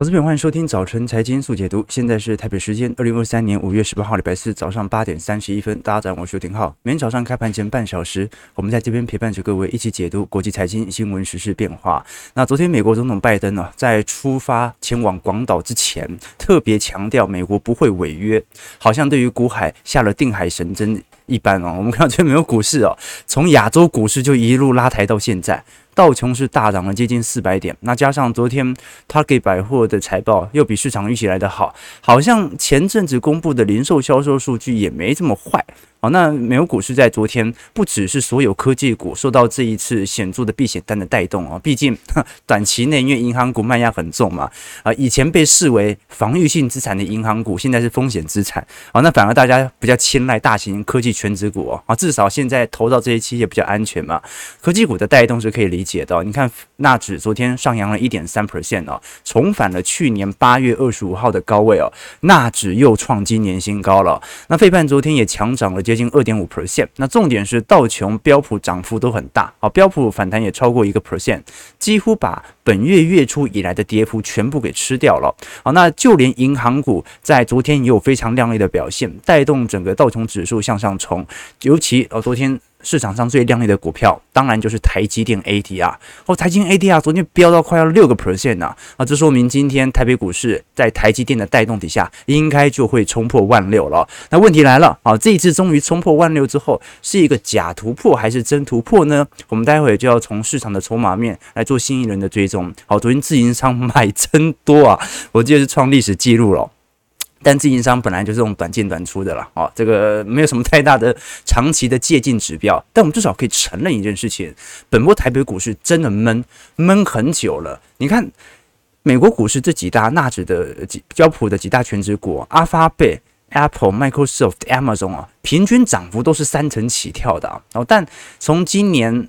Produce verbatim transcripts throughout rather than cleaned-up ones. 投资朋友欢迎收听早晨财经速解读，现在是台北时间二零二三年五月十八号礼拜四早上八点三十一分，大家早上好，我是丁浩。每天早上开盘前半小时，我们在这边陪伴着各位一起解读国际财经新闻、时事变化。那昨天美国总统拜登呢、啊，在出发前往广岛之前，特别强调美国不会违约，好像对于股海下了定海神针一般哦。我们看到这边没有股市哦，从亚洲股市就一路拉抬到现在。道琼是大涨了接近四百点，那加上昨天 Target 百货的财报又比市场预期来的好，好像前阵子公布的零售销售数据也没这么坏。好，那美国股市在昨天不只是所有科技股受到这一次显著的避险单的带动哦，毕竟短期内因为银行股卖压很重嘛，啊、呃，以前被视为防御性资产的银行股现在是风险资产，好、哦，那反而大家比较青睐大型科技全职股哦，啊，至少现在投到这一期也比较安全嘛。科技股的带动是可以理解的、哦，你看纳指昨天上扬了 百分之一点三 哦，重返了去年八月二十五号的高位哦，纳指又创今年新高了。那费半昨天也强涨了。接近 百分之二点五， 那重点是道琼标普涨幅都很大、哦、标普反弹也超过 百分之一， 几乎把本月月初以来的跌幅全部给吃掉了、哦、那就连银行股在昨天也有非常亮丽的表现，带动整个道琼指数向上冲，尤其、哦、昨天市场上最亮丽的股票当然就是台积电 A D R、哦、台积电 A D R 昨天飙到快要 百分之六 啊、哦、这说明今天台北股市在台积电的带动底下应该就会冲破万六了。那问题来了、哦、这一次终于冲破万六之后是一个假突破还是真突破呢？我们待会就要从市场的筹码面来做新一轮的追踪。好、哦，昨天自营商买真多啊，我记得是创历史记录了。但自营商本来就是这种短进短出的啦，哦，这个没有什么太大的长期的借鉴指标，但我们至少可以承认一件事情，本波台北股市真的闷闷很久了。你看美国股市这几大纳指的几标普的几大全指股，阿发贝 Apple、Microsoft、Amazon 啊，平均涨幅都是三成起跳的啊、哦。但从今年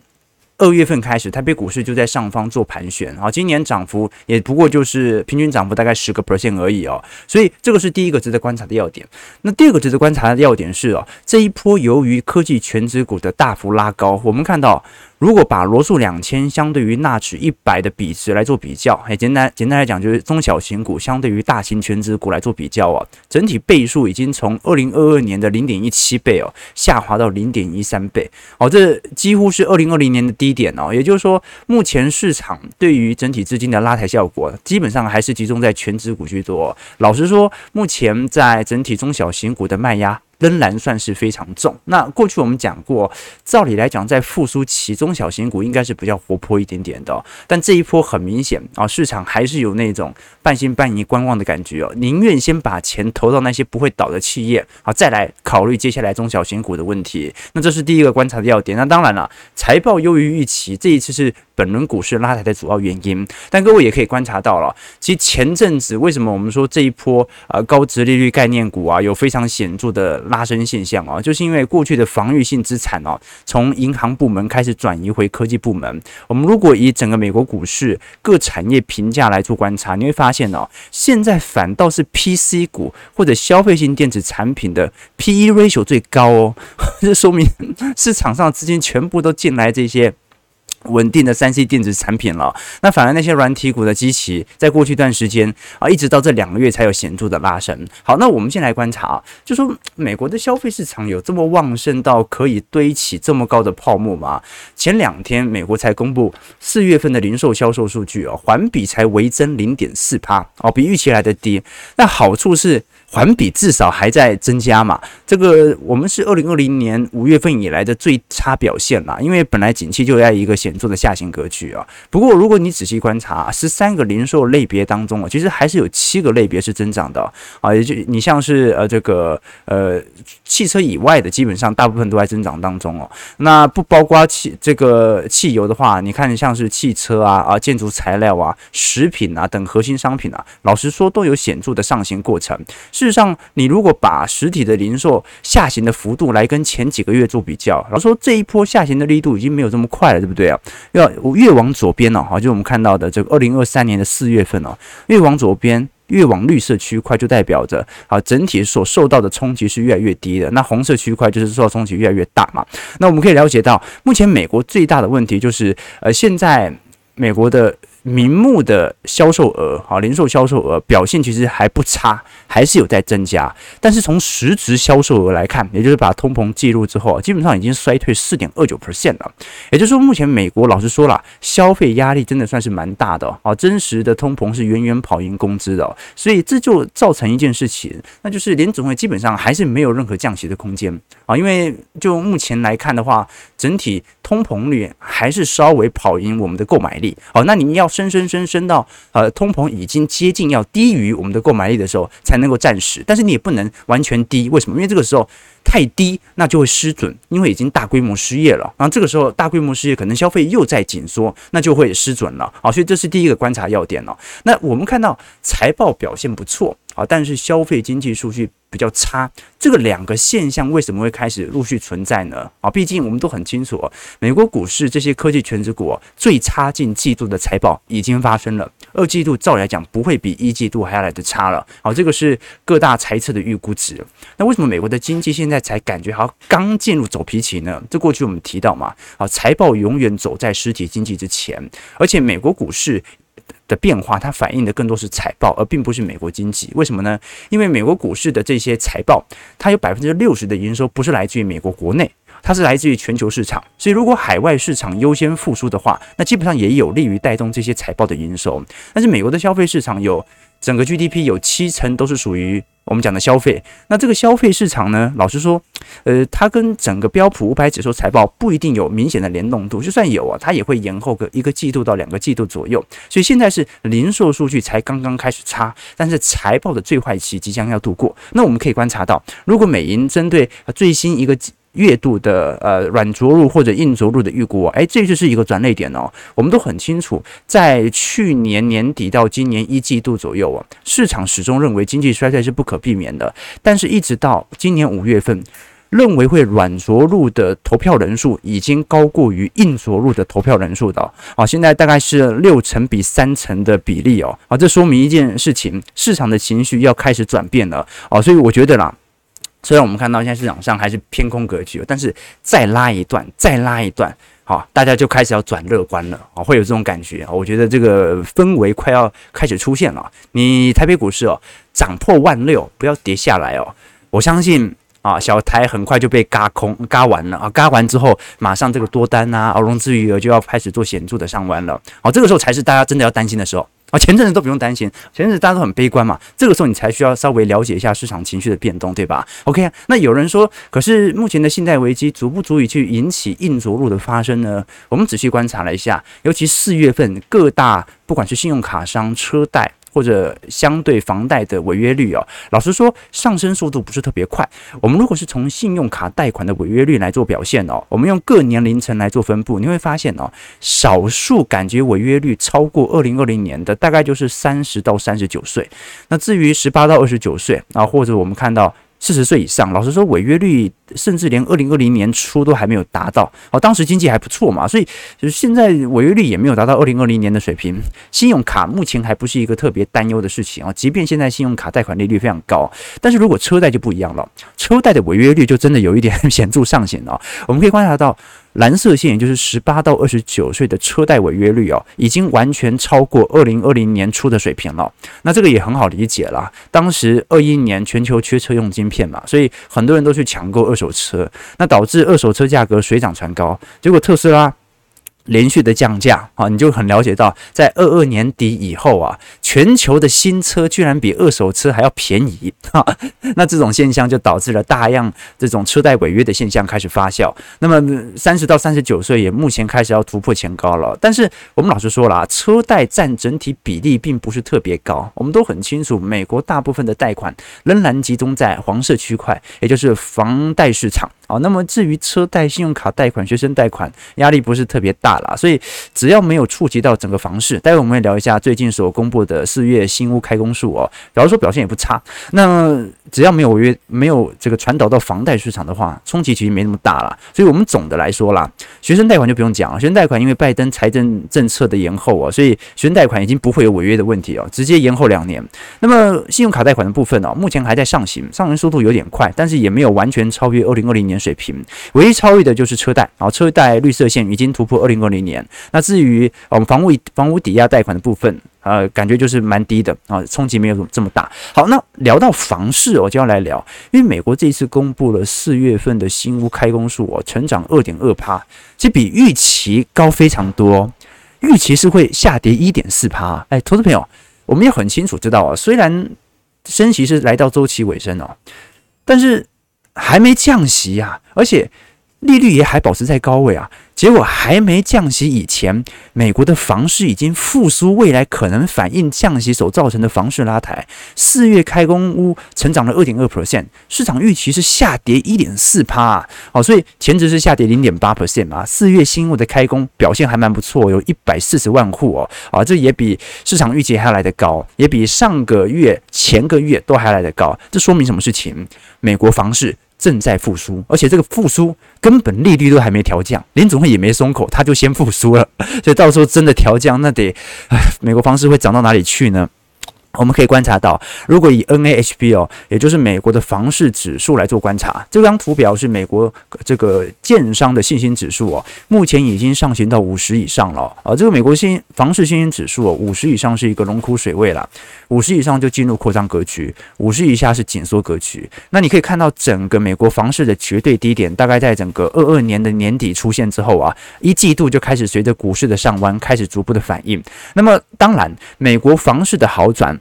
二月份开始，台北股市就在上方做盘旋啊，今年涨幅也不过就是平均涨幅大概百分之十而已哦，所以这个是第一个值得观察的要点。那第二个值得观察的要点是哦，这一波由于科技全指股的大幅拉高，我们看到如果把罗素两千相对于纳指一百的比值来做比较，简单简单来讲就是中小型股相对于大型全指股来做比较哦，整体倍数已经从二零二二年的 零点一七倍哦下滑到 零点一三倍哦，这几乎是二零二零年的低。也就是说目前市场对于整体资金的拉抬效果基本上还是集中在全指股居多。老实说目前在整体中小型股的卖压仍然算是非常重。那过去我们讲过，照理来讲，在复苏期中小型股应该是比较活泼一点点的、哦，但这一波很明显啊、哦，市场还是有那种半信半疑、观望的感觉哦，宁愿先把钱投到那些不会倒的企业啊、哦，再来考虑接下来中小型股的问题。那这是第一个观察的要点。那当然了，财报优于预期，这一次是本轮股市拉抬的主要原因。但各位也可以观察到了，其实前阵子为什么我们说这一波呃高殖利率概念股啊，有非常显著的拉升现象啊、哦，就是因为过去的防御性资产啊、哦，从银行部门开始转移回科技部门。我们如果以整个美国股市各产业评价来做观察，你会发现哦，现在反倒是 P C 股或者消费性电子产品的 P E ratio 最高哦，这说明市场上资金全部都进来这些稳定的 三 C 电子产品了，那反而那些软体股的基期在过去一段时间啊，一直到这两个月才有显著的拉升。好，那我们先来观察、啊、就说美国的消费市场有这么旺盛到可以堆起这么高的泡沫吗？前两天美国才公布四月份的零售销售数据哦，环比才微增 百分之零点四 哦，比预期来的低。那好处是环比至少还在增加嘛，这个我们是二零二零年五月份以来的最差表现啦，因为本来景气就在一个显著的下行格局啊。不过如果你仔细观察十三个零售类别当中啊，其实还是有七个类别是增长的啊，也就你像是呃这个呃汽车以外的基本上大部分都在增长当中哦。那不包括汽这个汽油的话，你看像是汽车啊啊建筑材料啊食品啊等核心商品啊，老实说都有显著的上行过程。事实上，你如果把实体的零售下行的幅度来跟前几个月做比较，然后说这一波下行的力度已经没有这么快了，对不对啊？要越往左边哦，就我们看到的这个二零二三年的四月份哦，越往左边。越往绿色区块就代表着啊，整体所受到的冲击是越来越低的。那红色区块就是受到冲击越来越大嘛。那我们可以了解到，目前美国最大的问题就是，呃，现在美国的名目的销售额啊，零售销售额表现其实还不差，还是有在增加。但是从实质销售额来看，也就是把通膨计入之后，基本上已经衰退 百分之四点二九 了。也就是说，目前美国老实说了，消费压力真的算是蛮大的啊，真实的通膨是远远跑赢工资的，所以这就造成一件事情，那就是联准会基本上还是没有任何降息的空间啊，因为就目前来看的话，整体通膨率还是稍微跑赢我们的购买力。好，那你要升升升升到呃通膨已经接近要低于我们的购买力的时候，才能够暂时，但是你也不能完全低，为什么？因为这个时候太低，那就会失准，因为已经大规模失业了。然后这个时候大规模失业，可能消费又在紧缩，那就会失准了。好，所以这是第一个观察要点了。那我们看到财报表现不错，好，但是消费经济数据比较差，这个两个现象为什么会开始陆续存在呢？啊，毕竟我们都很清楚，美国股市这些科技权值股最差近季度的财报已经发生了，二季度照理来讲不会比一季度还要来得差了。好，这个是各大财测的预估值。那为什么美国的经济现在才感觉好像刚进入走皮期呢？这过去我们提到嘛，啊，财报永远走在实体经济之前，而且美国股市的变化，它反映的更多是财报，而并不是美国经济。为什么呢？因为美国股市的这些财报，它有 百分之六十 的营收不是来自于美国国内，它是来自于全球市场，所以如果海外市场优先复苏的话，那基本上也有利于带动这些财报的营收。但是美国的消费市场有整个 G D P 有七成都是属于我们讲的消费，那这个消费市场呢，老实说，呃，它跟整个标普五百指数财报不一定有明显的联动度，就算有啊，它也会延后个一个季度到两个季度左右。所以现在是零售数据才刚刚开始差，但是财报的最坏期即将要度过。那我们可以观察到，如果美银针对最新一个月度的呃软着陆或者硬着陆的预估，哎，这就是一个转捩点哦。我们都很清楚，在去年年底到今年一季度左右啊，市场始终认为经济衰退是不可避免的，但是一直到今年五月份，认为会软着陆的投票人数已经高过于硬着陆的投票人数的啊，现在大概是六成比三成的比例哦啊，这说明一件事情，市场的情绪要开始转变了啊，所以我觉得啦。虽然我们看到现在市场上还是偏空格局，但是再拉一段，再拉一段，好，大家就开始要转乐观了，会有这种感觉。我觉得这个氛围快要开始出现了。你台北股市哦，涨破万六，不要跌下来哦。我相信啊，小台很快就被嘎空，嘎完了啊，嘎完之后，马上这个多单啊，融资余额就要开始做显著的上弯了。好，这个时候才是大家真的要担心的时候。啊，前阵子都不用担心，前阵子大家都很悲观嘛，这个时候你才需要稍微了解一下市场情绪的变动，对吧 ？OK， 那有人说，可是目前的信贷危机足不足以去引起硬着陆的发生呢？我们仔细观察了一下，尤其四月份各大不管是信用卡商、车贷。或者相对房贷的违约率哦，老实说上升速度不是特别快。我们如果是从信用卡贷款的违约率来做表现哦，我们用各年龄层来做分布，你会发现哦，少数感觉违约率超过二零二零年的大概就是三十到三十九岁。那至于十八到二十九岁啊，或者我们看到四十岁以上，老实说违约率甚至连二零二零年初都还没有达到。好，当时经济还不错嘛，所以就是现在违约率也没有达到二零二零年的水平。信用卡目前还不是一个特别担忧的事情啊，即便现在信用卡贷款利率非常高，但是如果车贷就不一样了，车贷的违约率就真的有一点显著上行了。我们可以观察到蓝色线，也就是十八到二十九岁的车贷违约率哦，已经完全超过二零二零年初的水平了。那这个也很好理解啦，当时二一年全球缺车用晶片嘛，所以很多人都去抢购二手车，那导致二手车价格水涨船高，结果特斯拉连续的降价啊，你就很了解到，在二二年底以后啊，全球的新车居然比二手车还要便宜哈。那这种现象就导致了大量这种车贷违约的现象开始发酵。那么三十到三十九岁也目前开始要突破前高了。但是我们老实说了，车贷占整体比例并不是特别高。我们都很清楚，美国大部分的贷款仍然集中在黄色区块，也就是房贷市场啊。那么至于车贷、信用卡贷款、学生贷款，压力不是特别大。所以只要没有触及到整个房市，待会我们会聊一下最近所公布的四月新屋开工数哦，假如说表现也不差，那只要没有约没有这个传导到房贷市场的话，冲击其实没那么大了。所以我们总的来说啦，学生贷款就不用讲了，学生贷款因为拜登财政政策的延后哦，所以学生贷款已经不会有违约的问题哦，直接延后两年。那么信用卡贷款的部分哦，目前还在上行，上行速度有点快，但是也没有完全超越二零二零年水平，唯一超越的就是车贷，然后车贷绿色线已经突破二零二零年。那至于我们房屋房屋抵押贷款的部分，呃，感觉就是蛮低的啊，冲击没有这么大。好，那聊到房市，我就要来聊，因为美国这一次公布了四月份的新屋开工数哦，成长 百分之二点二， 这比预期高非常多，预期是会下跌 百分之一点四。 哎，投资朋友，我们也很清楚知道啊，虽然升息是来到周期尾声哦，但是还没降息啊，而且利率也还保持在高位啊。结果还没降息以前，美国的房市已经复苏，未来可能反映降息所造成的房市拉抬。四月开工屋成长了 百分之二点二， 市场预期是下跌 百分之一点四、啊哦、所以前值是下跌 百分之零点八 嘛。四月新屋的开工表现还蛮不错，有一百四十万户哦，啊，这也比市场预期还要来得高，也比上个月、前个月都还来得高。这说明什么事情？美国房市正在复苏，而且这个复苏根本利率都还没调降，联总会也没松口，它就先复苏了。所以到时候真的调降，那得美国房市会涨到哪里去呢？我们可以观察到，如果以 N A H B 哦，也就是美国的房市指数来做观察，这张图表是美国这个建商的信心指数哦，目前已经上行到五十以上了啊、哦。这个美国新房市信心指数哦， 五十以上是一个龙枯水位啦， 五十以上就进入扩张格局， 五十以下是紧缩格局。那你可以看到整个美国房市的绝对低点，大概在整个二十二年的年底出现之后啊，一季度就开始随着股市的上弯开始逐步的反应。那么当然，美国房市的好转，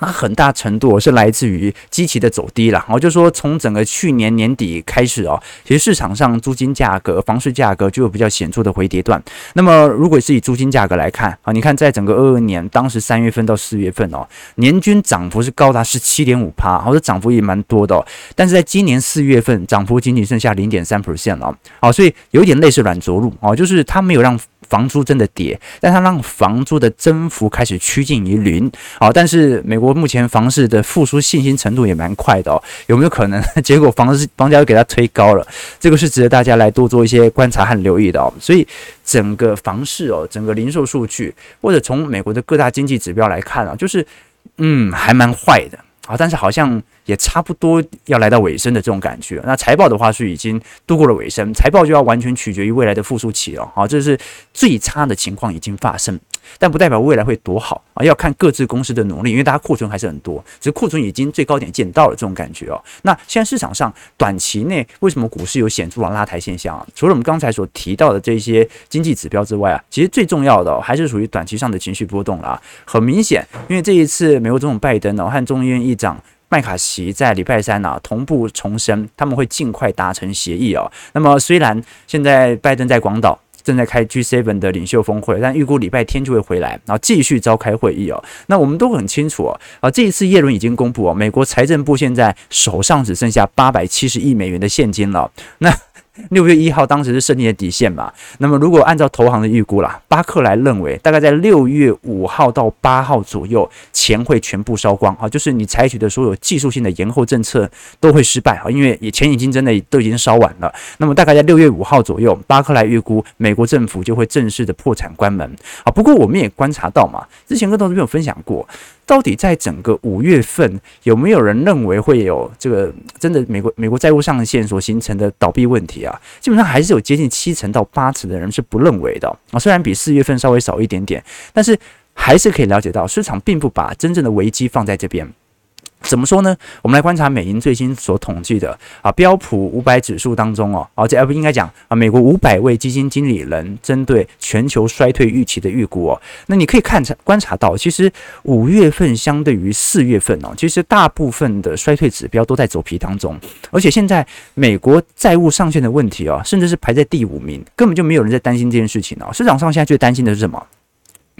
那很大程度是来自于基期的走低了，我就说从整个去年年底开始哦，其实市场上租金价格、房市价格就有比较显著的回跌段。那么如果是以租金价格来看啊，你看在整个二十二年，当时三月份到四月份哦，年均涨幅是高达 百分之十七点五， 好，这涨幅也蛮多的、哦。但是在今年四月份，涨幅仅仅剩下 百分之零点三 了，好，所以有点类似软着陆哦，就是它没有让房租真的跌，但它让房租的增幅开始趋近于零。好、哦，但是美国目前房市的复苏信心程度也蛮快的哦，有没有可能结果房市房价又给它推高了？这个是值得大家来多做一些观察和留意的哦。所以整个房市哦，整个零售数据或者从美国的各大经济指标来看啊，就是嗯，还蛮坏的。好，但是好像也差不多要来到尾声的这种感觉。那财报的话是已经度过了尾声，财报就要完全取决于未来的复苏期了。好，这是最差的情况已经发生，但不代表未来会多好啊，要看各自公司的努力，因为大家库存还是很多，只是库存已经最高点见到了这种感觉哦。那现在市场上短期内为什么股市有显著的拉抬现象啊？除了我们刚才所提到的这些经济指标之外啊，其实最重要的、哦、还是属于短期上的情绪波动了、啊。很明显，因为这一次美国总统拜登哦和众议院议长麦卡锡在礼拜三啊同步重申，他们会尽快达成协议哦。那么虽然现在拜登在广岛正在开 G 七 的领袖峰会，但预估礼拜天就会回来，然后继续召开会议哦。那我们都很清楚哦，啊，这一次耶伦已经公布哦，美国财政部现在手上只剩下八百七十亿美元的现金了。那六月一号当时是胜利的底线嘛，那么如果按照投行的预估啦，巴克莱认为大概在六月五号到八号左右钱会全部烧光啊，就是你采取的所有技术性的延后政策都会失败啊，因为钱已经真的都已经烧完了。那么大概在六月五号左右，巴克莱预估美国政府就会正式的破产关门啊。不过我们也观察到嘛，之前跟投资朋友分享过，到底在整个五月份有没有人认为会有这个真的美国美国债务上限所形成的倒闭问题啊？基本上还是有接近七成到八成的人是不认为的啊。虽然比四月份稍微少一点点，但是还是可以了解到市场并不把真正的危机放在这边。怎么说呢？我们来观察美银最新所统计的啊标普五百指数当中哦，啊这啊不应该讲啊美国五百位基金经理人针对全球衰退预期的预估哦。那你可以看观察到，其实五月份相对于四月份哦，其实大部分的衰退指标都在走皮当中，而且现在美国债务上限的问题哦，甚至是排在第五名，根本就没有人在担心这件事情哦。市场上现在最担心的是什么？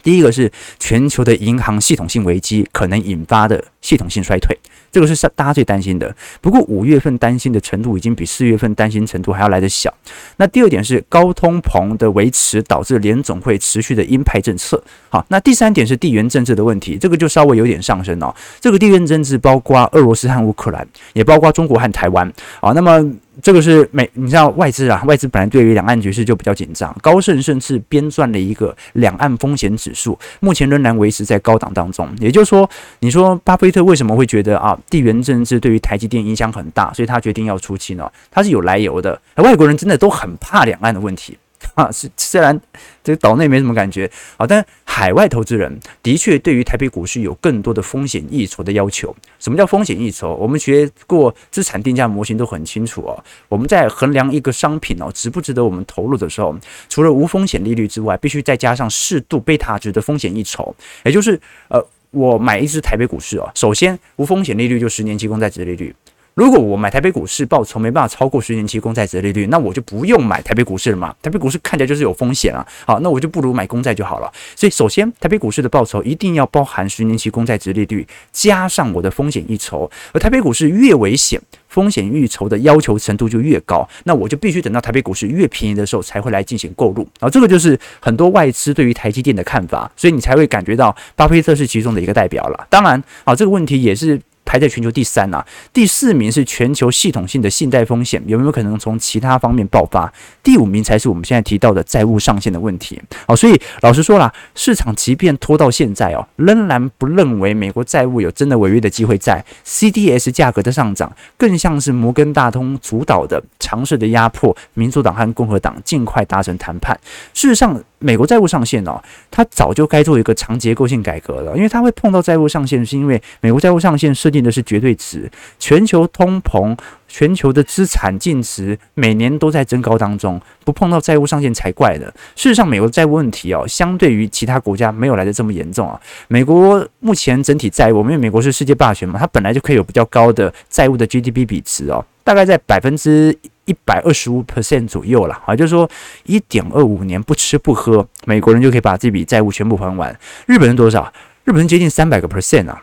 第一个是全球的银行系统性危机可能引发的系统性衰退，这个是大家最担心的。不过五月份担心的程度已经比四月份担心程度还要来得小。那第二点是高通膨的维持导致联总会持续的鹰派政策。好，那第三点是地缘政治的问题，这个就稍微有点上升哦。这个地缘政治包括俄罗斯和乌克兰，也包括中国和台湾。好，那么这个是美，你知道外资啊，外资本来对于两岸局势就比较紧张，高盛甚至编撰了一个两岸风险指数，目前仍然维持在高档当中。也就是说，你说巴菲特为什么会觉得啊，地缘政治对于台积电影响很大，所以他决定要出清呢？他是有来由的。外国人真的都很怕两岸的问题啊，虽然这个岛内没什么感觉啊，但海外投资人的确对于台北股市有更多的风险溢酬的要求。什么叫风险溢酬？我们学过资产定价模型都很清楚哦。我们在衡量一个商品哦值不值得我们投入的时候，除了无风险利率之外，必须再加上适度贝塔值的风险溢酬，也就是呃，我买一只台北股市哦，首先无风险利率就十年期公债殖利率。如果我买台北股市报酬没办法超过十年期公债殖利率，那我就不用买台北股市了嘛。台北股市看起来就是有风险啊，好，那我就不如买公债就好了。所以首先台北股市的报酬一定要包含十年期公债殖利率加上我的风险溢酬，而台北股市越危险，风险溢酬的要求程度就越高，那我就必须等到台北股市越便宜的时候才会来进行购入。然后这个就是很多外资对于台积电的看法，所以你才会感觉到巴菲特是其中的一个代表了。当然啊，这个问题也是排在全球第三啊，第四名是全球系统性的信贷风险有没有可能从其他方面爆发？第五名才是我们现在提到的债务上限的问题。哦，所以老实说啦，市场即便拖到现在哦，仍然不认为美国债务有真的违约的机会在。C D S 价格的上涨更像是摩根大通主导的尝试的压迫民主党和共和党尽快达成谈判。事实上，美国债务上限哦，它早就该做一个长结构性改革了，因为它会碰到债务上限，是因为美国债务上限设定的是绝对值，全球通膨，全球的资产净值每年都在增高当中，不碰到债务上限才怪的。事实上，美国债务问题哦，相对于其他国家没有来得这么严重啊。美国目前整体债务，因为美国是世界霸权嘛，它本来就可以有比较高的债务的 G D P 比值哦，大概在百分之一百二十五 percent 左右啦，啊，就是说一点二五年不吃不喝，美国人就可以把这笔债务全部还完。日本人多少？日本人接近三百个 percent 啊。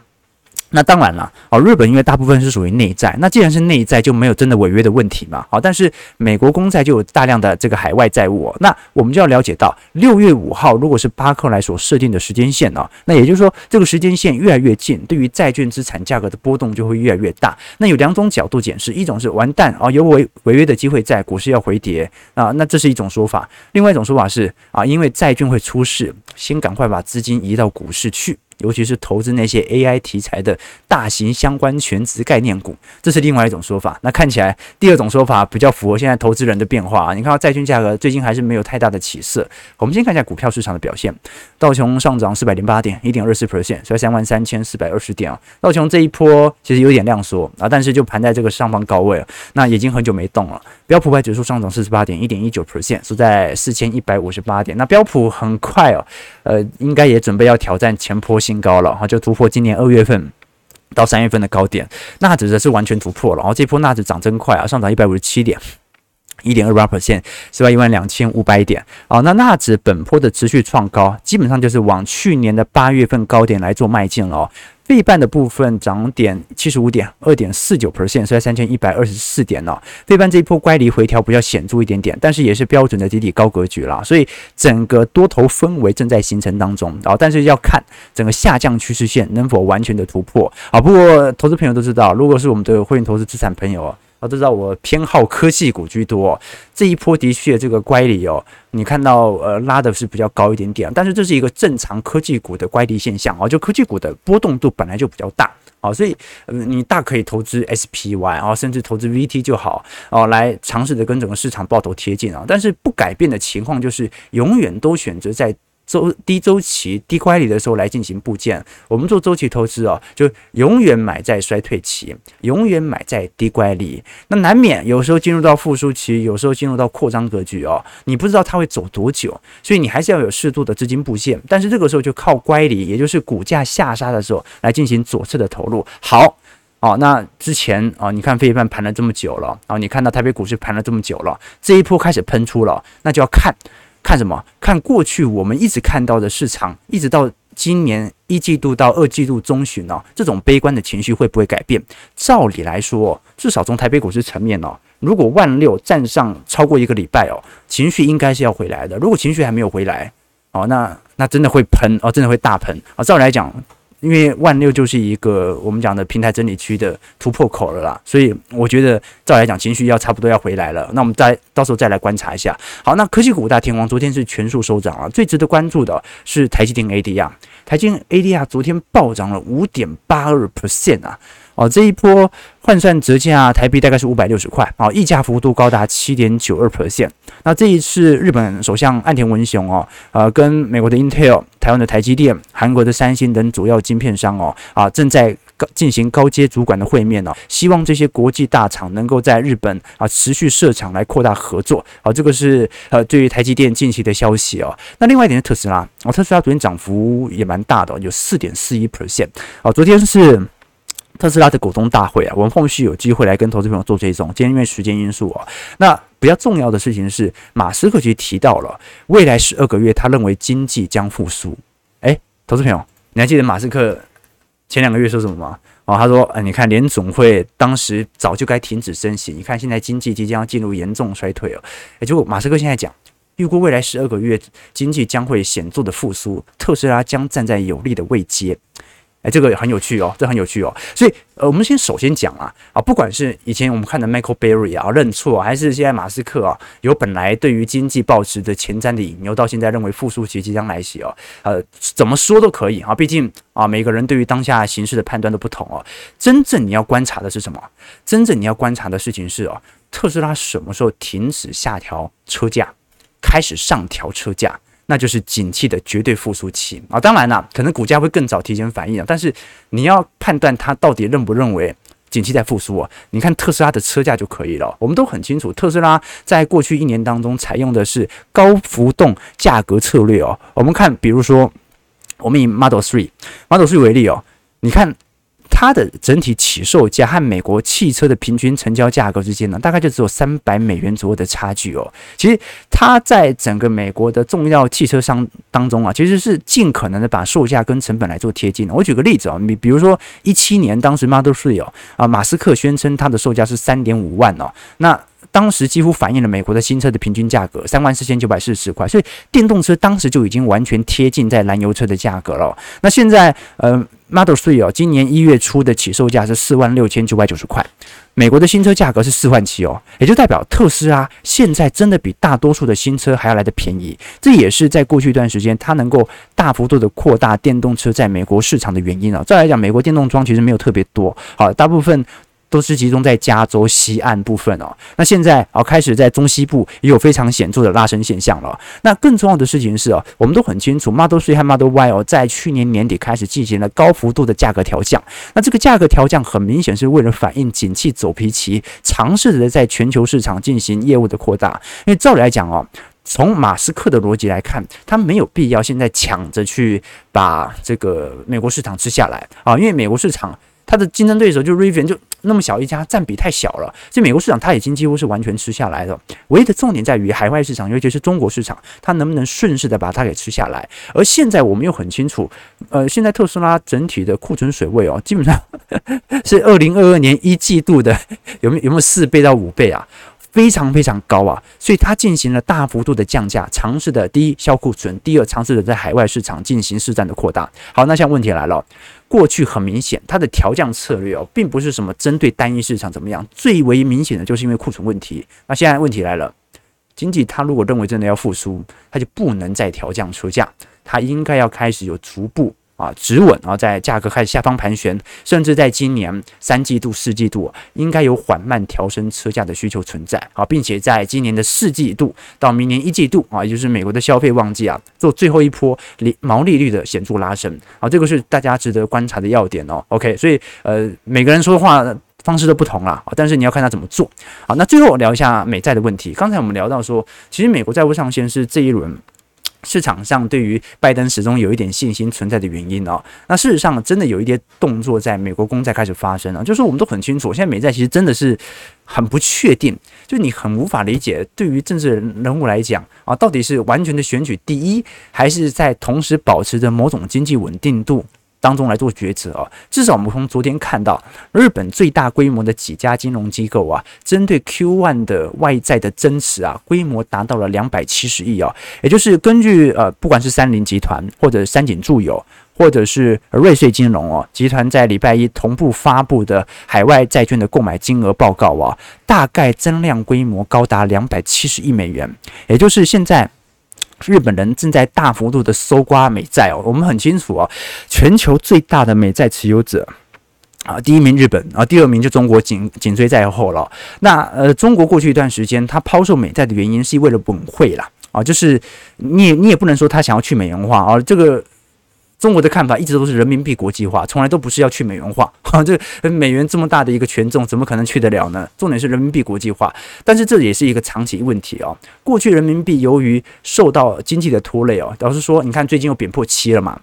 那当然了，哦，日本因为大部分是属于内债，那既然是内债，就没有真的违约的问题嘛。好，哦，但是美国公债就有大量的这个海外债务哦。那我们就要了解到，六月五号如果是巴克莱所设定的时间线哦，那也就是说这个时间线越来越近，对于债券资产价格的波动就会越来越大。那有两种角度解释，一种是完蛋啊，哦，有违违约的机会在，股市要回跌啊，那这是一种说法。另外一种说法是啊，因为债券会出事，先赶快把资金移到股市去。尤其是投资那些 A I 题材的大型相关权值概念股，这是另外一种说法。那看起来第二种说法比较符合现在投资人的变化啊。你看到债券价格最近还是没有太大的起色。我们先看一下股票市场的表现。道琼上涨四百零八点 一点二四 percent， 所以三万三千四百二十点啊。道琼这一波其实有点量缩啊，但是就盘在这个上方高位了，那已经很久没动了。标普百指数上涨 四十八点 一点一九 percent， 所以在四千一百五十八点。那标普很快哦，呃，应该也准备要挑战前波新高了，就突破今年二月份到三月份的高点。纳指则是完全突破了，然后这波纳指涨真快啊，上涨一百五十七点。一点二八 percent， 是吧？一万两千五百点啊，哦，那纳指本波的持续创高，基本上就是往去年的八月份高点来做迈进了哦。费半的部分涨点七十五点 二点四九 percent， 所以三千一百二十四点哦。费半这一波乖离回调比较显著一点点，但是也是标准的底底高格局啦，所以整个多头氛围正在形成当中啊，哦，但是要看整个下降趋势线能否完全的突破啊，哦。不过投资朋友都知道，如果是我们的会员投资资产朋友哦，我都知道我偏好科技股居多，哦，这一波的确这个乖离哦，你看到呃拉的是比较高一点点，但是这是一个正常科技股的乖离现象啊，哦，就科技股的波动度本来就比较大。哦，所以，呃、你大可以投资 S P Y，哦，甚至投资 V T 就好，哦，来尝试的跟整个市场报酬贴近啊，哦。但是不改变的情况就是永远都选择在周低周期低乖离的时候来进行布件。我们做周期投资哦，就永远买在衰退期，永远买在低乖离。那难免有时候进入到复苏期，有时候进入到扩张格局哦，你不知道它会走多久，所以你还是要有适度的资金布线。但是这个时候就靠乖离，也就是股价下杀的时候来进行左侧的投入。好。哦，那之前啊，哦，你看费半盘了这么久了，然后你看到台北股市盘了这么久了，这一波开始喷出了，那就要看看什么？看过去我们一直看到的市场，一直到今年一季度到二季度中旬哦，这种悲观的情绪会不会改变？照理来说，至少从台北股市层面哦，如果万六站上超过一个礼拜哦，情绪应该是要回来的。如果情绪还没有回来哦，那那真的会喷哦，真的会大喷啊，哦！照理来讲，因为万六就是一个我们讲的平台整理区的突破口了啦，所以我觉得照来讲情绪要差不多要回来了，那我们再到时候再来观察一下。好，那科技股五大天王昨天是全数收涨啊，最值得关注的是台积电 A D R， 台积电 A D R 昨天暴涨了 百分之五点八二 啊。哦，这一波换算折价台币大概是五百六十块，哦，溢价幅度高达 百分之七点九二。 那这一次日本首相岸田文雄哦，呃，跟美国的 Intel、 台湾的台积电、韩国的三星等主要晶片商哦，啊，正在进行高阶主管的会面哦，希望这些国际大厂能够在日本啊持续设厂来扩大合作。好，啊，这个是呃对于台积电近期的消息哦。那另外一点是特斯拉，哦，特斯拉昨天涨幅也蛮大的，哦，有 百分之四点四一。哦，昨天是特斯拉的股东大会啊，我们后续有机会来跟投资朋友做追踪。今天因为时间因素啊，那比较重要的事情是，马斯克其实提到了未来十二个月，他认为经济将复苏。哎，投资朋友，你还记得马斯克前两个月说什么吗？哦，他说，呃、你看联准会当时早就该停止升息，你看现在经济即将进入严重衰退了。哎，结果马斯克现在讲，预估未来十二个月经济将会显著的复苏，特斯拉将站在有利的位阶。哎，这个很有趣哦，这很有趣哦。所以，呃，我们先首先讲啊，啊，不管是以前我们看的 Michael Berry 啊认错，还是现在马斯克啊有本来对于经济抱持的前瞻的引诱，到现在认为复苏期即将来袭哦，呃，怎么说都可以啊，毕竟啊，每个人对于当下形势的判断都不同哦。真正你要观察的是什么？真正你要观察的事情是哦，特斯拉什么时候停止下调车价，开始上调车价？那就是景气的绝对复苏期啊！当然啦，可能股价会更早提前反应啊，但是你要判断它到底认不认为景气在复苏啊，你看特斯拉的车价就可以了。我们都很清楚，特斯拉在过去一年当中采用的是高浮动价格策略哦。我们看，比如说，我们以 Model 三 Model 三 为例哦，你看它的整体起售价和美国汽车的平均成交价格之间呢，大概就只有三百美元左右的差距哦。其实它在整个美国的重要汽车商当中啊，其实是尽可能的把售价跟成本来做贴近。我举个例子啊，哦，比如说十七年当时 Model 三 哦，啊，马斯克宣称它的售价是 三点五万哦，那当时几乎反映了美国的新车的平均价格 三万四千九百四十块，所以电动车当时就已经完全贴近在燃油车的价格了。那现在呃 Model 三 哦，今年一月初的起售价是 四万六千九百九十块，美国的新车价格是四万七哦，也就代表特斯拉现在真的比大多数的新车还要来得便宜，这也是在过去一段时间它能够大幅度的扩大电动车在美国市场的原因哦。再来讲，美国电动桩其实没有特别多，好，大部分都是集中在加州西岸部分哦，那现在哦开始在中西部也有非常显著的拉升现象了哦。那更重要的事情是哦，我们都很清楚 Model 三 和 Model Y 哦，在去年年底开始进行了高幅度的价格调降。那这个价格调降很明显是为了反映景气走皮期，尝试着在全球市场进行业务的扩大。因为照理来讲哦，从马斯克的逻辑来看，他没有必要现在抢着去把这个美国市场吃下来啊，因为美国市场它的竞争对手就 Rivian 就那么小一家，占比太小了，所以美国市场它已经几乎是完全吃下来了。唯一的重点在于海外市场，尤其是中国市场，它能不能顺势的把它给吃下来。而现在我们又很清楚，呃，现在特斯拉整体的库存水位哦，基本上是二零二二年一季度的有没有有没有四倍到五倍啊？非常非常高啊，所以它进行了大幅度的降价，尝试的第一销库存，第二尝试的在海外市场进行市占的扩大。好，那现在问题来了，过去很明显它的调降策略哦，并不是什么针对单一市场怎么样，最为明显的就是因为库存问题。那现在问题来了，经济它如果认为真的要复苏，它就不能再调降车价，它应该要开始有逐步啊，止稳啊，在价格开始下方盘旋，甚至在今年三季度、四季度应该有缓慢调升车价的需求存在啊，并且在今年的四季度到明年一季度啊，也就是美国的消费旺季啊，做最后一波毛利率的显著拉升啊，这个是大家值得观察的要点哦。OK， 所以呃，每个人说的话方式都不同啦，但是你要看他怎么做。好，那最后我聊一下美债的问题。刚才我们聊到说，其实美国债务上限是这一轮市场上对于拜登始终有一点信心存在的原因哦，那事实上真的有一些动作在美国公债开始发生了，就是我们都很清楚，现在美债其实真的是很不确定，就你很无法理解，对于政治人物来讲啊，到底是完全的选举第一，还是在同时保持着某种经济稳定度当中来做抉择啊。至少我们从昨天看到，日本最大规模的几家金融机构啊，针对 Q 一 的外债的增持啊，规模达到了两百七十亿啊，也就是根据呃，不管是三菱集团或者三井住友或者是瑞穗金融哦，集团在礼拜一同步发布的海外债券的购买金额报告啊，大概增量规模高达两百七十亿美元，也就是现在日本人正在大幅度的搜刮美债哦。我们很清楚哦，全球最大的美债持有者啊，第一名日本啊，第二名就中国紧紧追在后了。那呃，中国过去一段时间，它抛售美债的原因是为了稳汇啦啊，就是你也你也不能说它想要去美元化啊，这个。中国的看法一直都是人民币国际化，从来都不是要去美元化。哈，这美元这么大的一个权重，怎么可能去得了呢？重点是人民币国际化，但是这也是一个长期问题哦。过去人民币由于受到经济的拖累哦，老实说，你看最近又贬破七了嘛，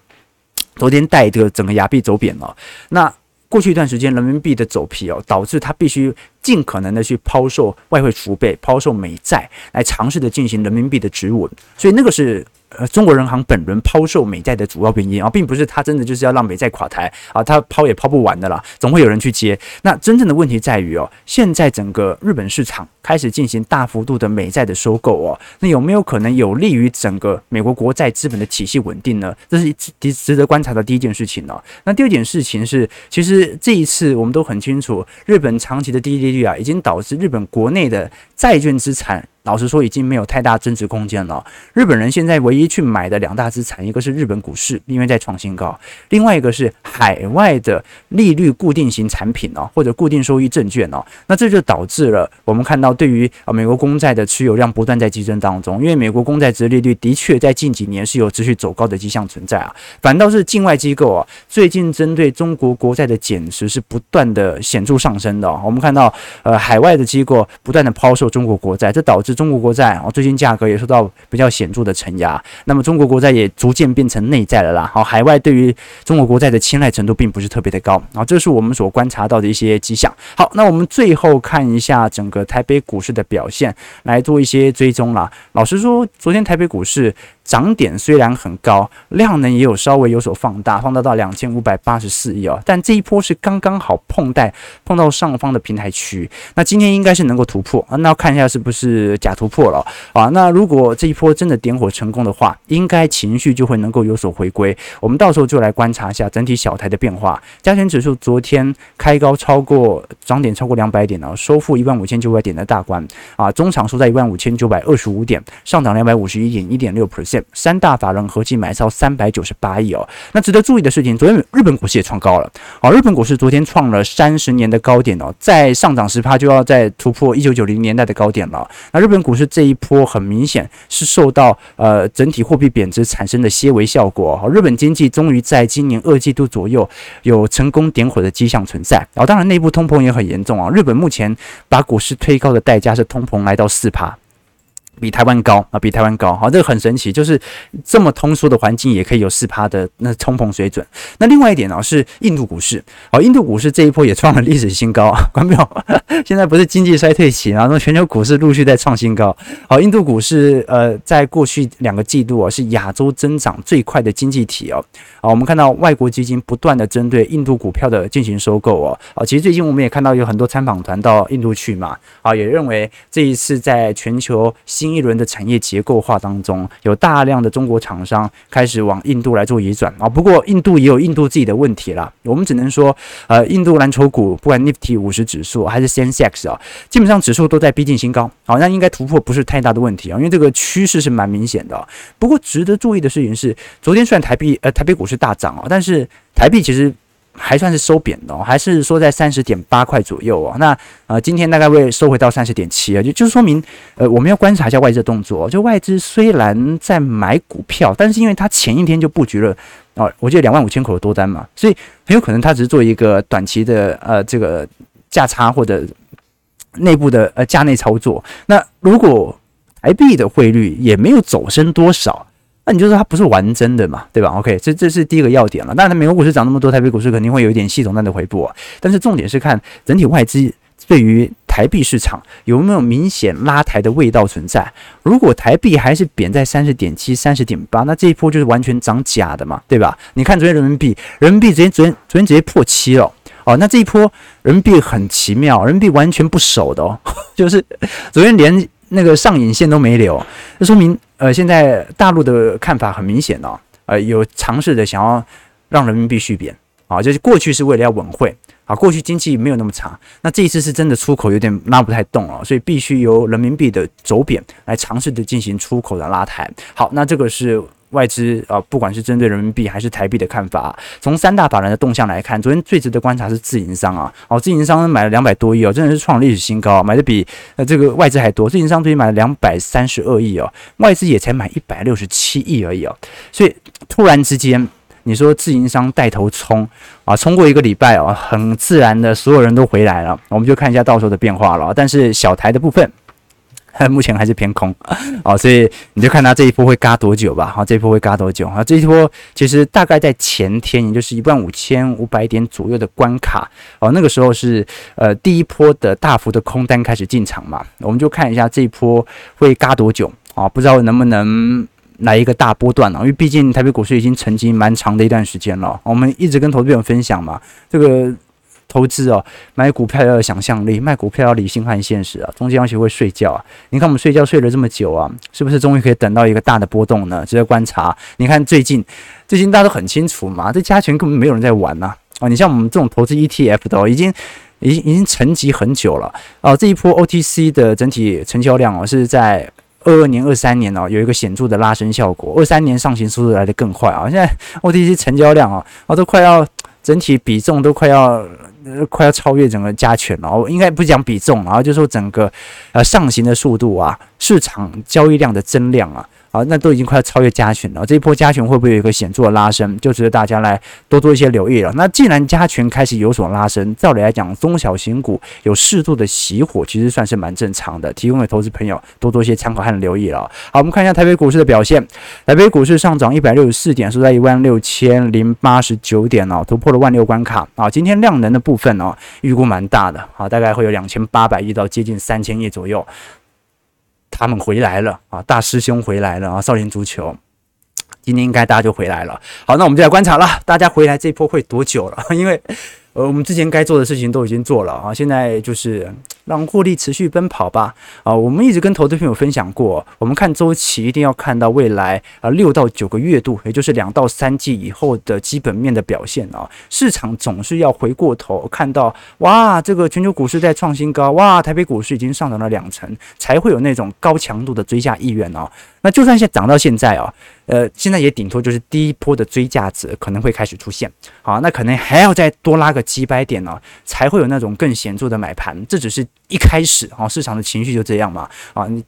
昨天带这个整个亚币走贬了。那过去一段时间人民币的走疲哦，导致它必须尽可能的去抛售外汇储备、抛售美债，来尝试的进行人民币的止稳。所以那个是。呃，中国人行本轮抛售美债的主要原因啊，并不是他真的就是要让美债垮台啊，他抛也抛不完的啦，总会有人去接。那真正的问题在于哦，现在整个日本市场开始进行大幅度的美债的收购哦，那有没有可能有利于整个美国国债资本的体系稳定呢？这是值值得观察的第一件事情哦。那第二件事情是，其实这一次我们都很清楚，日本长期的低利率啊，已经导致日本国内的债券资产。老实说，已经没有太大增值空间了。日本人现在唯一去买的两大资产，一个是日本股市，因为在创新高；另外一个是海外的利率固定型产品哦，或者固定收益证券哦。那这就导致了我们看到，对于啊美国公债的持有量不断在激增当中，因为美国公债殖利率的确在近几年是有持续走高的迹象存在啊。反倒是境外机构啊，最近针对中国国债的减持是不断的显著上升的哦。我们看到，呃，海外的机构不断的抛售中国国债，这导致。中国国债啊，最近价格也受到比较显著的承压，那么中国国债也逐渐变成内债了啦。好，海外对于中国国债的青睐程度并不是特别的高啊，这是我们所观察到的一些迹象。好，那我们最后看一下整个台北股市的表现，来做一些追踪啦。老实说，昨天台北股市涨点虽然很高，量能也有稍微有所放大，放大到两千五百八十四亿哦，但这一波是刚刚好碰带碰到上方的平台区，那今天应该是能够突破啊，那看一下是不是假突破了啊？那如果这一波真的点火成功的话，应该情绪就会能够有所回归。我们到时候就来观察一下整体小台的变化。加权指数昨天开高超过涨点超过两百点啊，收复一万五千九百点的大关啊，中场收在一万五千九百二十五点，上涨 两百五十一点一点六 百分之一。三大法人合计买超三百九十八亿哦。那值得注意的事情，昨天日本股市也创高了啊、哦！日本股市昨天创了三十年的高点哦，再上涨 百分之十 就要再突破一九九零年代的高点了、哦。那日本股市这一波很明显是受到呃整体货币贬值产生的些微效果、哦。日本经济终于在今年二季度左右有成功点火的迹象存在啊、哦！当然内部通膨也很严重啊、哦。日本目前把股市推高的代价是通膨来到 百分之四。比台湾高啊，比台湾高，好，这个很神奇，就是这么通缩的环境也可以有 百分之四 的那通膨水准。那另外一点呢、哦、是印度股市，好、哦，印度股市这一波也创了历史新高啊，关不了，现在不是经济衰退期，然后全球股市陆续在创新高。好、哦，印度股市呃，在过去两个季度啊、哦、是亚洲增长最快的经济体哦。啊、哦，我们看到外国基金不断的针对印度股票的进行收购哦。啊、哦，其实最近我们也看到有很多参访团到印度去嘛，啊、哦，也认为这一次在全球新新一轮的产业结构化当中，有大量的中国厂商开始往印度来做移转啊、哦。不过印度也有印度自己的问题啦，我们只能说，呃，印度蓝筹股，不管 Nifty 五十指数还是 Sensex 啊、哦，基本上指数都在逼近新高。好、哦，那应该突破不是太大的问题啊、哦，因为这个趋势是蛮明显的、哦。不过值得注意的事情是，昨天虽然台币呃台北股市大涨啊、哦，但是台币其实。还算是收贬的、哦，还是说在 三十点八块左右哦。那呃，今天大概会收回到 三十点七 啊，就就是说明，呃，我们要观察一下外资的动作、哦。就外资虽然在买股票，但是因为它前一天就布局了啊、哦，我记得两万五千口的多单嘛，所以很有可能它只是做一个短期的呃这个价差或者内部的呃价内操作。那如果台币的汇率也没有走升多少。那你就说它不是玩真的嘛，对吧 ？OK， 这这是第一个要点了。当然，美国股市涨那么多，台北股市肯定会有一点系统性的回补、啊，但是重点是看整体外资对于台币市场有没有明显拉抬的味道存在。如果台币还是贬在 三十点七、三十点八， 那这一波就是完全涨假的嘛，对吧？你看昨天人民币，人民币昨天昨天昨天直接破七了。哦，那这一波人民币很奇妙，人民币完全不守的哦，就是昨天连那个上影线都没留，这说明。呃，现在大陆的看法很明显哦，呃，有尝试着想要让人民币续贬啊，就是过去是为了要稳汇啊，过去经济没有那么差，那这一次是真的出口有点拉不太动了，所以必须由人民币的走贬来尝试的进行出口的拉抬。好，那这个是外资啊、呃，不管是针对人民币还是台币的看法，从三大法人的动向来看，昨天最值得观察是自营商啊，哦，自营商买了两百多亿哦，真的是创历史新高，买的比呃这个外资还多，自营商最近买了两百三十二亿哦，外资也才买一百六十七亿而已哦，所以突然之间。你说自营商带头冲啊，冲过一个礼拜啊、哦，很自然的所有人都回来了，我们就看一下到时候的变化了。但是小台的部分目前还是偏空啊、哦，所以你就看它这一波会嘎多久吧。好、哦，这一波会嘎多久啊？这一波其实大概在前天，也就是一万五千五百点左右的关卡哦，那个时候是呃第一波的大幅的空单开始进场嘛，我们就看一下这一波会嘎多久啊、哦，不知道能不能。来一个大波段了，因为毕竟台北股市已经沉寂蛮长的一段时间了。我们一直跟投资人分享嘛，这个投资哦，买股票要有想象力，卖股票要理性和现实啊，中间要学会睡觉啊。你看我们睡觉睡了这么久啊，是不是终于可以等到一个大的波动呢？值得观察。你看最近，最近大家都很清楚嘛，这加权根本没有人在玩呐、啊。啊、哦，你像我们这种投资 E T F 的、哦，已经。已经已经沉寂很久了啊、呃！这一波 O T C 的整体成交量哦，是在二二年、二三年哦，有一个显著的拉升效果。二三年上行速度来得更快啊！现在 O T C 成交量啊、哦，都快要整体比重都快要、呃、快要超越整个加权了。我应该不讲比重，然后就说整个呃上行的速度啊，市场交易量的增量啊。好，那都已经快要超越加权了，这一波加权会不会有一个显著的拉升，就值得大家来多做一些留意了。那既然加权开始有所拉升，照理来讲，中小型股有适度的熄火，其实算是蛮正常的，提供给投资朋友多做一些参考和留意了。好，我们看一下台北股市的表现，台北股市上涨一百六十四点，收在一万六千零八十九点哦，突破了万六关卡啊、哦。今天量能的部分哦，预估蛮大的啊、哦，大概会有两千八百亿到接近三千亿左右。他们回来了啊！大师兄回来了啊！少林足球，今天应该大家就回来了。好，那我们就来观察了，大家回来这一波会多久了？因为呃，我们之前该做的事情都已经做了啊，现在就是让获利持续奔跑吧。啊，我们一直跟投资朋友分享过，我们看周期一定要看到未来啊六到九个月度，也就是两到三季以后的基本面的表现啊。市场总是要回过头看到，哇，这个全球股市在创新高，哇，台北股市已经上涨了两成，才会有那种高强度的追加意愿啊。那就算现在涨到现在啊，呃，现在也顶多就是第一波的追价值可能会开始出现，好，那可能还要再多拉个几百点呢、哦，才会有那种更显著的买盘。这只是一开始啊、哦，市场的情绪就这样嘛啊，你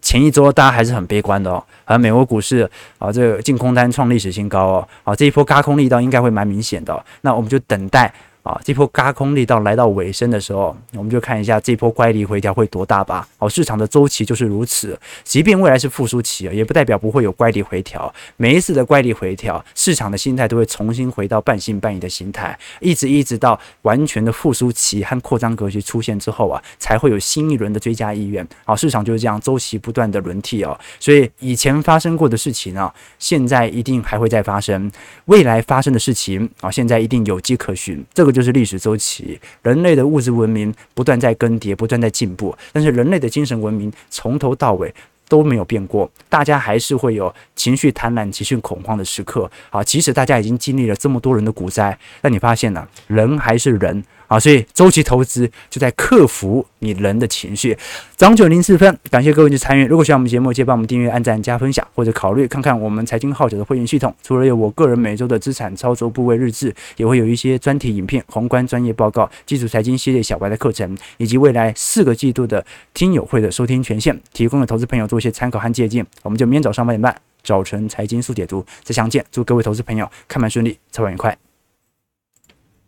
前一周大家还是很悲观的哦，而美国股市啊，这个净空单创历史新高哦，啊，这一波嘎空力道应该会蛮明显的、哦，那我们就等待。啊，这波轧空力道来到尾声的时候，我们就看一下这波乖离回调会多大吧。好、哦，市场的周期就是如此，即便未来是复苏期，也不代表不会有乖离回调。每一次的乖离回调，市场的心态都会重新回到半信半疑的心态，一直一直到完全的复苏期和扩张格局出现之后啊，才会有新一轮的追加意愿。好、哦，市场就是这样，周期不断的轮替哦。所以以前发生过的事情啊，现在一定还会再发生；未来发生的事情啊，现在一定有迹可循。这个。就是历史周期，人类的物质文明不断在更迭，不断在进步，但是人类的精神文明从头到尾都没有变过，大家还是会有情绪贪婪、情绪恐慌的时刻啊！即使大家已经经历了这么多人的股灾，但你发现呢、啊，人还是人啊！所以周期投资就在克服你人的情绪。早上九点零四分，感谢各位的参与。如果喜欢我们节目，记得帮我们订阅、按赞、加分享，或者考虑看看我们财经号角的会员系统。除了有我个人每周的资产操作部位日志，也会有一些专题影片、宏观专业报告、基础财经系列小白的课程，以及未来四个季度的听友会的收听权限，提供了投资朋友做。一些参考和借鉴，我们就明天早上八点半，早晨财经速解读再相见。祝各位投资朋友看盘顺利，操盘愉快。